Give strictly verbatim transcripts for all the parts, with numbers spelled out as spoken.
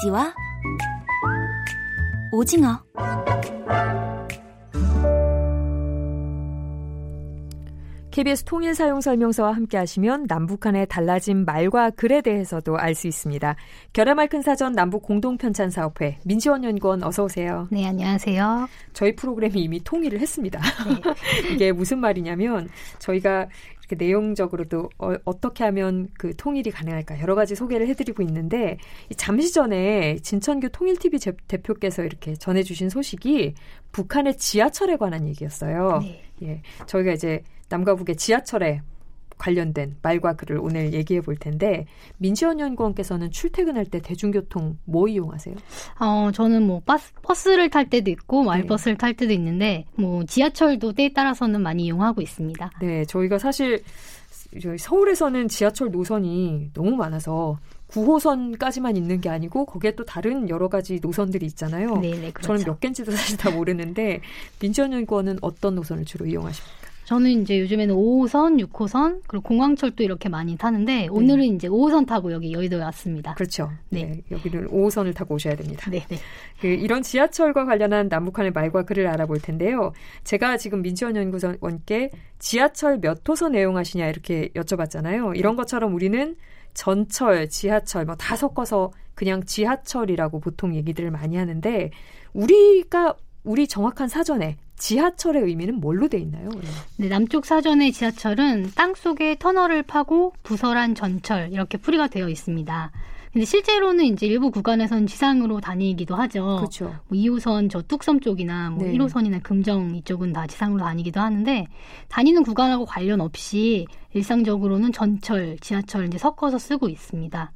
돼지와 오징어. 케이비에스 통일사용설명서와 함께하시면 남북한의 달라진 말과 글에 대해서도 알 수 있습니다. 겨레말큰 사전 남북공동편찬사업회 민지원 연구원 어서 오세요. 네, 안녕하세요. 저희 프로그램이 이미 통일을 했습니다. 네. 이게 무슨 말이냐면 저희가 이렇게 내용적으로도 어, 어떻게 하면 그 통일이 가능할까 여러 가지 소개를 해드리고 있는데 잠시 전에 진천교 통일티비 대표께서 이렇게 전해주신 소식이 북한의 지하철에 관한 얘기였어요. 네. 예, 저희가 이제 남과 북의 지하철에 관련된 말과 글을 오늘 얘기해 볼 텐데 민지원 연구원께서는 출퇴근할 때 대중교통 뭐 이용하세요? 어, 저는 뭐 버스, 버스를 탈 때도 있고 말버스를 네. 탈 때도 있는데 뭐 지하철도 때에 따라서는 많이 이용하고 있습니다. 네, 저희가 사실 서울에서는 지하철 노선이 너무 많아서 구호선까지만 있는 게 아니고 거기에 또 다른 여러 가지 노선들이 있잖아요. 네네, 그렇죠. 저는 몇 개인지도 사실 다 모르는데 민지원 연구원은 어떤 노선을 주로 이용하십니까? 저는 이제 요즘에는 오호선, 육호선, 그리고 공항철도 이렇게 많이 타는데 오늘은 네. 이제 오호선 타고 여기 여의도에 왔습니다. 그렇죠. 네. 네. 여기는 오호선을 타고 오셔야 됩니다. 네. 네. 그 이런 지하철과 관련한 남북한의 말과 글을 알아볼 텐데요. 제가 지금 민지원 연구원께 지하철 몇 호선 애용하시냐 이렇게 여쭤봤잖아요. 이런 것처럼 우리는 전철, 지하철 뭐 다 섞어서 그냥 지하철이라고 보통 얘기들을 많이 하는데 우리가 우리 정확한 사전에 지하철의 의미는 뭘로 돼 있나요? 네, 남쪽 사전의 지하철은 땅속에 터널을 파고 부설한 전철 이렇게 풀이가 되어 있습니다. 근데 실제로는 이제 일부 구간에서는 지상으로 다니기도 하죠. 그렇죠. 뭐 이호선 저 뚝섬 쪽이나 뭐 네. 일호선이나 금정 이쪽은 다 지상으로 다니기도 하는데 다니는 구간하고 관련 없이 일상적으로는 전철, 지하철 이제 섞어서 쓰고 있습니다.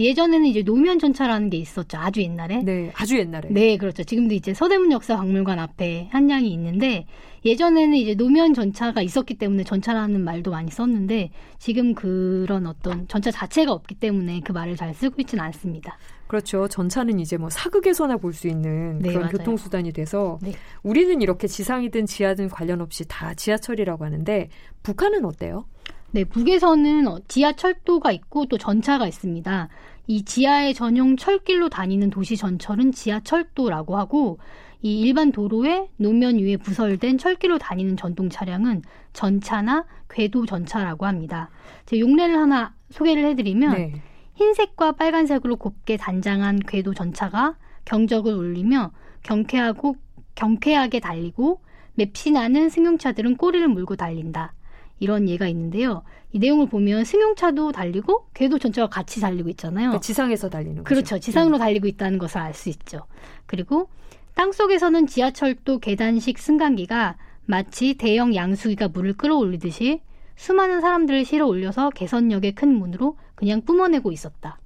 예전에는 이제 노면 전차라는 게 있었죠. 아주 옛날에. 네, 아주 옛날에. 네, 그렇죠. 지금도 이제 서대문 역사박물관 앞에 한량이 있는데 예전에는 이제 노면 전차가 있었기 때문에 전차라는 말도 많이 썼는데 지금 그런 어떤 전차 자체가 없기 때문에 그 말을 잘 쓰고 있지는 않습니다. 그렇죠. 전차는 이제 뭐 사극에서나 볼 수 있는 네, 그런 맞아요. 교통수단이 돼서 네. 우리는 이렇게 지상이든 지하든 관련 없이 다 지하철이라고 하는데 북한은 어때요? 네, 북에서는 지하철도가 있고 또 전차가 있습니다. 이 지하의 전용 철길로 다니는 도시 전철은 지하철도라고 하고 이 일반 도로에 노면 위에 부설된 철길로 다니는 전동 차량은 전차나 궤도 전차라고 합니다. 제가 용례를 하나 소개를 해드리면 네. 흰색과 빨간색으로 곱게 단장한 궤도 전차가 경적을 울리며 경쾌하고 경쾌하게 달리고 맵시 나는 승용차들은 꼬리를 물고 달린다. 이런 예가 있는데요. 이 내용을 보면 승용차도 달리고 궤도 전차가 같이 달리고 있잖아요. 그러니까 지상에서 달리는 거죠. 그렇죠. 지상으로 네. 달리고 있다는 것을 알 수 있죠. 그리고 땅속에서는 지하철도 계단식 승강기가 마치 대형 양수기가 물을 끌어올리듯이 수많은 사람들을 실어 올려서 개선역의 큰 문으로 그냥 뿜어내고 있었다.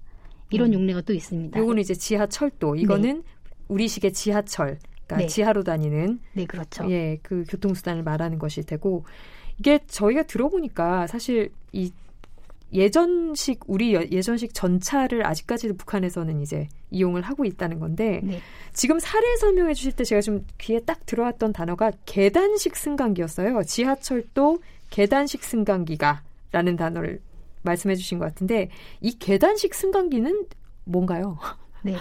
이런 음. 용례가 또 있습니다. 이거는 이제 지하철도. 이거는 네. 우리식의 지하철. 그러니까 네. 지하로 다니는. 네, 그렇죠. 예, 그 교통수단을 말하는 것이 되고 이게 저희가 들어보니까 사실 이 예전식 우리 예전식 전차를 아직까지도 북한에서는 이제 이용을 하고 있다는 건데 네. 지금 사례 설명해 주실 때 제가 좀 귀에 딱 들어왔던 단어가 계단식 승강기였어요. 지하철도 계단식 승강기가라는 단어를 말씀해 주신 것 같은데 이 계단식 승강기는 뭔가요? 네,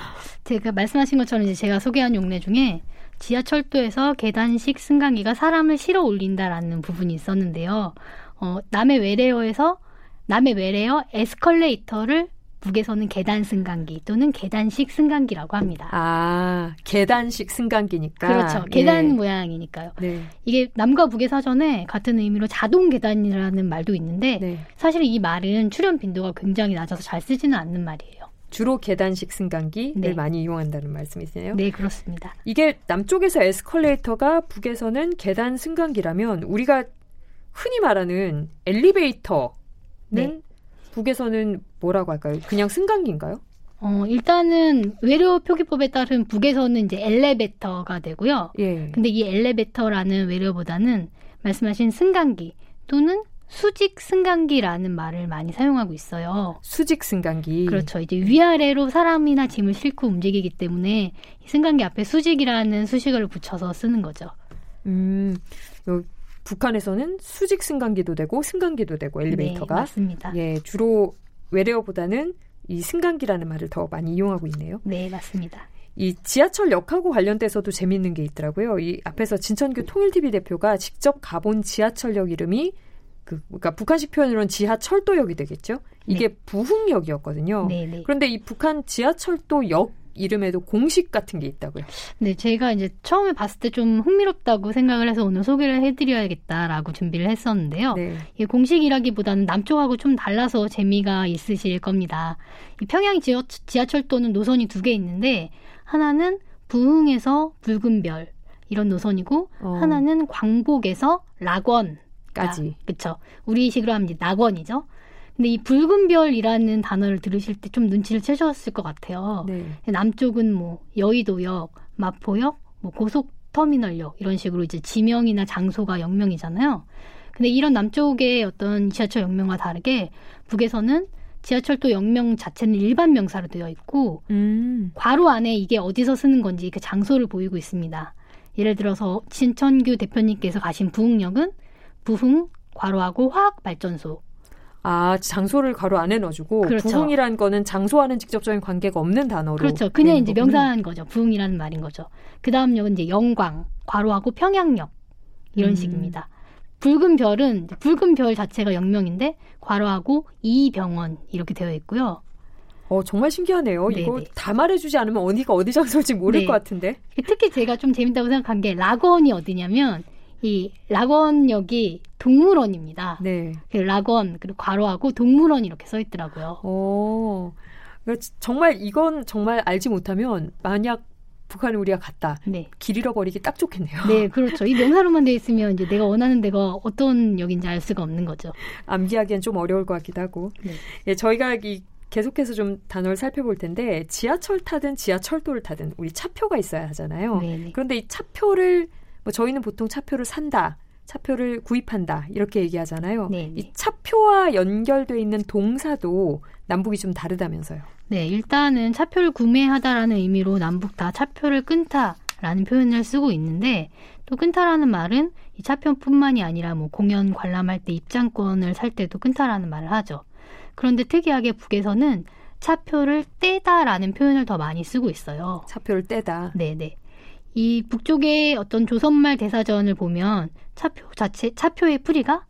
제가 말씀하신 것처럼 이제 제가 소개한 용례 중에 지하철도에서 계단식 승강기가 사람을 실어 올린다라는 부분이 있었는데요. 어, 남해 외래어에서 남해 외래어 에스컬레이터를 북에서는 계단 승강기 또는 계단식 승강기라고 합니다. 아, 계단식 승강기니까. 그렇죠. 계단 네. 모양이니까요. 네. 이게 남과 북의 사전에 같은 의미로 자동 계단이라는 말도 있는데 네. 사실 이 말은 출현 빈도가 굉장히 낮아서 잘 쓰지는 않는 말이에요. 주로 계단식 승강기를 네. 많이 이용한다는 말씀이세요? 네, 그렇습니다. 이게 남쪽에서 에스컬레이터가 북에서는 계단 승강기라면 우리가 흔히 말하는 엘리베이터는 네. 북에서는 뭐라고 할까요? 그냥 승강기인가요? 어, 일단은 외래어 표기법에 따른 북에서는 이제 엘리베이터가 되고요. 예. 근데 이 엘리베이터라는 외래어보다는 말씀하신 승강기 또는 수직 승강기라는 말을 많이 사용하고 있어요. 수직 승강기. 그렇죠. 이제 위아래로 사람이나 짐을 싣고 움직이기 때문에 승강기 앞에 수직이라는 수식어를 붙여서 쓰는 거죠. 음, 북한에서는 수직 승강기도 되고 승강기도 되고 엘리베이터가. 네, 맞습니다. 예, 주로 외래어보다는 이 승강기라는 말을 더 많이 이용하고 있네요. 네, 맞습니다. 이 지하철역하고 관련돼서도 재미있는 게 있더라고요. 이 앞에서 진천교 통일티비 대표가 직접 가본 지하철역 이름이 그, 그러니까 북한식 표현으로는 지하철도역이 되겠죠. 이게 네. 부흥역이었거든요. 네, 네. 그런데 이 북한 지하철도역 이름에도 공식 같은 게 있다고요. 네, 제가 이제 처음에 봤을 때 좀 흥미롭다고 생각을 해서 오늘 소개를 해드려야겠다라고 준비를 했었는데요. 네. 이 공식이라기보다는 남쪽하고 좀 달라서 재미가 있으실 겁니다. 이 평양 지하, 지하철도는 노선이 두 개 있는데 하나는 부흥에서 붉은별 이런 노선이고 어. 하나는 광복에서 낙원까지. 그렇죠. 우리식으로 하면 이제 낙원이죠. 근데 이 붉은별이라는 단어를 들으실 때 좀 눈치를 채셨을 것 같아요. 네. 남쪽은 뭐 여의도역, 마포역, 뭐 고속터미널역 이런 식으로 이제 지명이나 장소가 역명이잖아요. 근데 이런 남쪽의 어떤 지하철 역명과 다르게 북에서는 지하철도 역명 자체는 일반 명사로 되어 있고 음. 괄호 안에 이게 어디서 쓰는 건지 그 장소를 보이고 있습니다. 예를 들어서 진천교 대표님께서 가신 부흥역은 부흥, 괄호하고 화학발전소. 아, 장소를 괄호 안에 넣어주고 그렇죠. 부흥이라는 거는 장소와는 직접적인 관계가 없는 단어로. 그렇죠. 그냥 이제 거군요. 명사한 거죠. 부흥이라는 말인 거죠. 그 다음 역은 이제 영광, 괄호하고 평양역 이런 음. 식입니다. 붉은 별은 붉은 별 자체가 역명인데 괄호하고 이병원 이렇게 되어 있고요. 어, 정말 신기하네요. 네네. 이거 다 말해주지 않으면 어디가 어디 장소인지 모를 네. 것 같은데. 특히 제가 좀 재밌다고 생각한 게 락원이 어디냐면 이 락원역이 동물원입니다. 네. 그 락원 그리고 괄호하고 동물원 이렇게 써 있더라고요. 오, 정말 이건 정말 알지 못하면 만약 북한에 우리가 갔다. 네. 길 잃어버리기 딱 좋겠네요. 네, 그렇죠. 이 명사로만 되어 있으면 이제 내가 원하는 데가 어떤 역인지 알 수가 없는 거죠. 암기하기엔 좀 어려울 것 같기도 하고. 네. 예, 저희가 이 계속해서 좀 단어를 살펴볼 텐데 지하철 타든 지하철도를 타든 우리 차표가 있어야 하잖아요. 네네. 그런데 이 차표를 뭐 저희는 보통 차표를 산다, 차표를 구입한다 이렇게 얘기하잖아요. 네네. 이 차표와 연결돼 있는 동사도 남북이 좀 다르다면서요. 네, 일단은 차표를 구매하다라는 의미로 남북 다 차표를 끊다라는 표현을 쓰고 있는데 또 끊다라는 말은 이 차표뿐만이 아니라 뭐 공연 관람할 때 입장권을 살 때도 끊다라는 말을 하죠. 그런데 특이하게 북에서는 차표를 떼다라는 표현을 더 많이 쓰고 있어요. 차표를 떼다. 네네. 이 북쪽의 어떤 조선말 대사전을 보면 차표 자체, 차표의 풀이가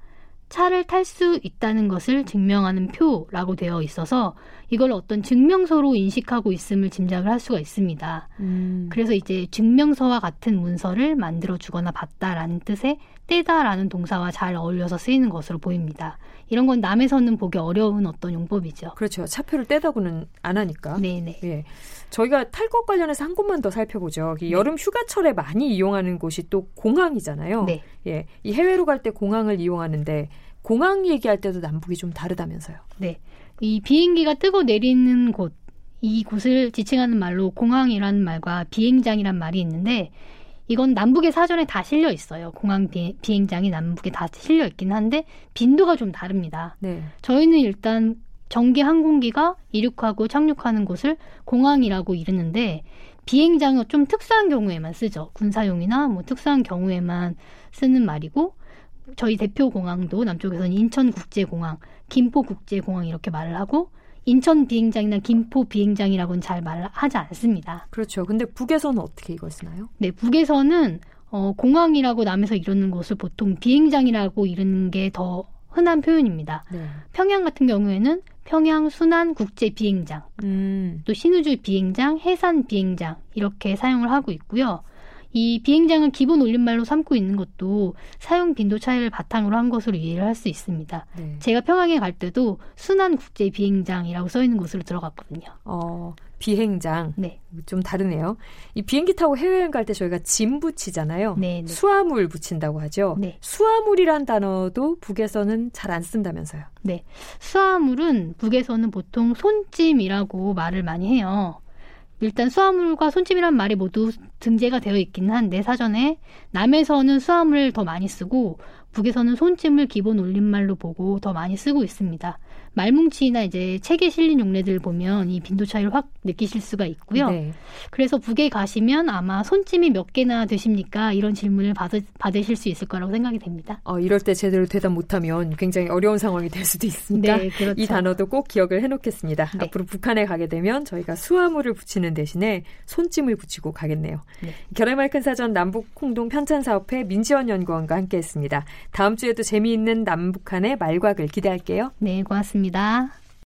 차를 탈 수 있다는 것을 증명하는 표라고 되어 있어서 이걸 어떤 증명서로 인식하고 있음을 짐작을 할 수가 있습니다. 음. 그래서 이제 증명서와 같은 문서를 만들어주거나 봤다라는 뜻의 떼다라는 동사와 잘 어울려서 쓰이는 것으로 보입니다. 이런 건 남에서는 보기 어려운 어떤 용법이죠. 그렇죠. 차표를 떼다고는 안 하니까. 네네. 예. 저희가 탈 것 관련해서 한 곳만 더 살펴보죠. 네. 여름 휴가철에 많이 이용하는 곳이 또 공항이잖아요. 네. 예. 이 해외로 갈 때 공항을 이용하는데 공항 얘기할 때도 남북이 좀 다르다면서요. 네. 이 비행기가 뜨고 내리는 곳, 이 곳을 지칭하는 말로 공항이라는 말과 비행장이란 말이 있는데 이건 남북의 사전에 다 실려 있어요. 공항 비, 비행장이 남북에 다 실려 있긴 한데 빈도가 좀 다릅니다. 네. 저희는 일단 정기 항공기가 이륙하고 착륙하는 곳을 공항이라고 이르는데 비행장은 좀 특수한 경우에만 쓰죠. 군사용이나 뭐 특수한 경우에만 쓰는 말이고 저희 대표 공항도 남쪽에서는 인천국제공항, 김포국제공항 이렇게 말을 하고 인천 비행장이나 김포 비행장이라고는 잘 말하지 않습니다. 그렇죠. 근데 북에서는 어떻게 이걸 쓰나요? 네, 북에서는 어, 공항이라고 남에서 이르는 것을 보통 비행장이라고 이르는 게 더 흔한 표현입니다. 네. 평양 같은 경우에는 평양 순안 국제 비행장, 음. 또 신우주 비행장, 해산 비행장 이렇게 사용을 하고 있고요. 이 비행장을 기본 올림말로 삼고 있는 것도 사용 빈도 차이를 바탕으로 한 것으로 이해를 할 수 있습니다. 네. 제가 평양에 갈 때도 순안 국제 비행장이라고 써 있는 곳으로 들어갔거든요. 어, 비행장. 네. 좀 다르네요. 이 비행기 타고 해외여행 갈 때 저희가 짐 붙이잖아요. 네, 네. 수화물 붙인다고 하죠. 네. 수화물이란 단어도 북에서는 잘 안 쓴다면서요. 네. 수화물은 북에서는 보통 손짐이라고 말을 많이 해요. 일단 수화물과 손짐이란 말이 모두 등재가 되어 있긴 한데 사전에 남에서는 수화물을 더 많이 쓰고 북에서는 손짐을 기본 올림말로 보고 더 많이 쓰고 있습니다. 말뭉치나 이제 책에 실린 용례들 보면 이 빈도 차이를 확 느끼실 수가 있고요. 네. 그래서 북에 가시면 아마 손찜이 몇 개나 되십니까? 이런 질문을 받으, 받으실 수 있을 거라고 생각이 됩니다. 어, 이럴 때 제대로 대답 못하면 굉장히 어려운 상황이 될 수도 있으니까 네, 그렇죠. 이 단어도 꼭 기억을 해놓겠습니다. 네. 앞으로 북한에 가게 되면 저희가 수화물을 붙이는 대신에 손찜을 붙이고 가겠네요. 네. 겨레말큰 사전 남북공동편찬사업회 민지원 연구원과 함께했습니다. 다음 주에도 재미있는 남북한의 말과 글 기대할게요. 네, 고맙습니다.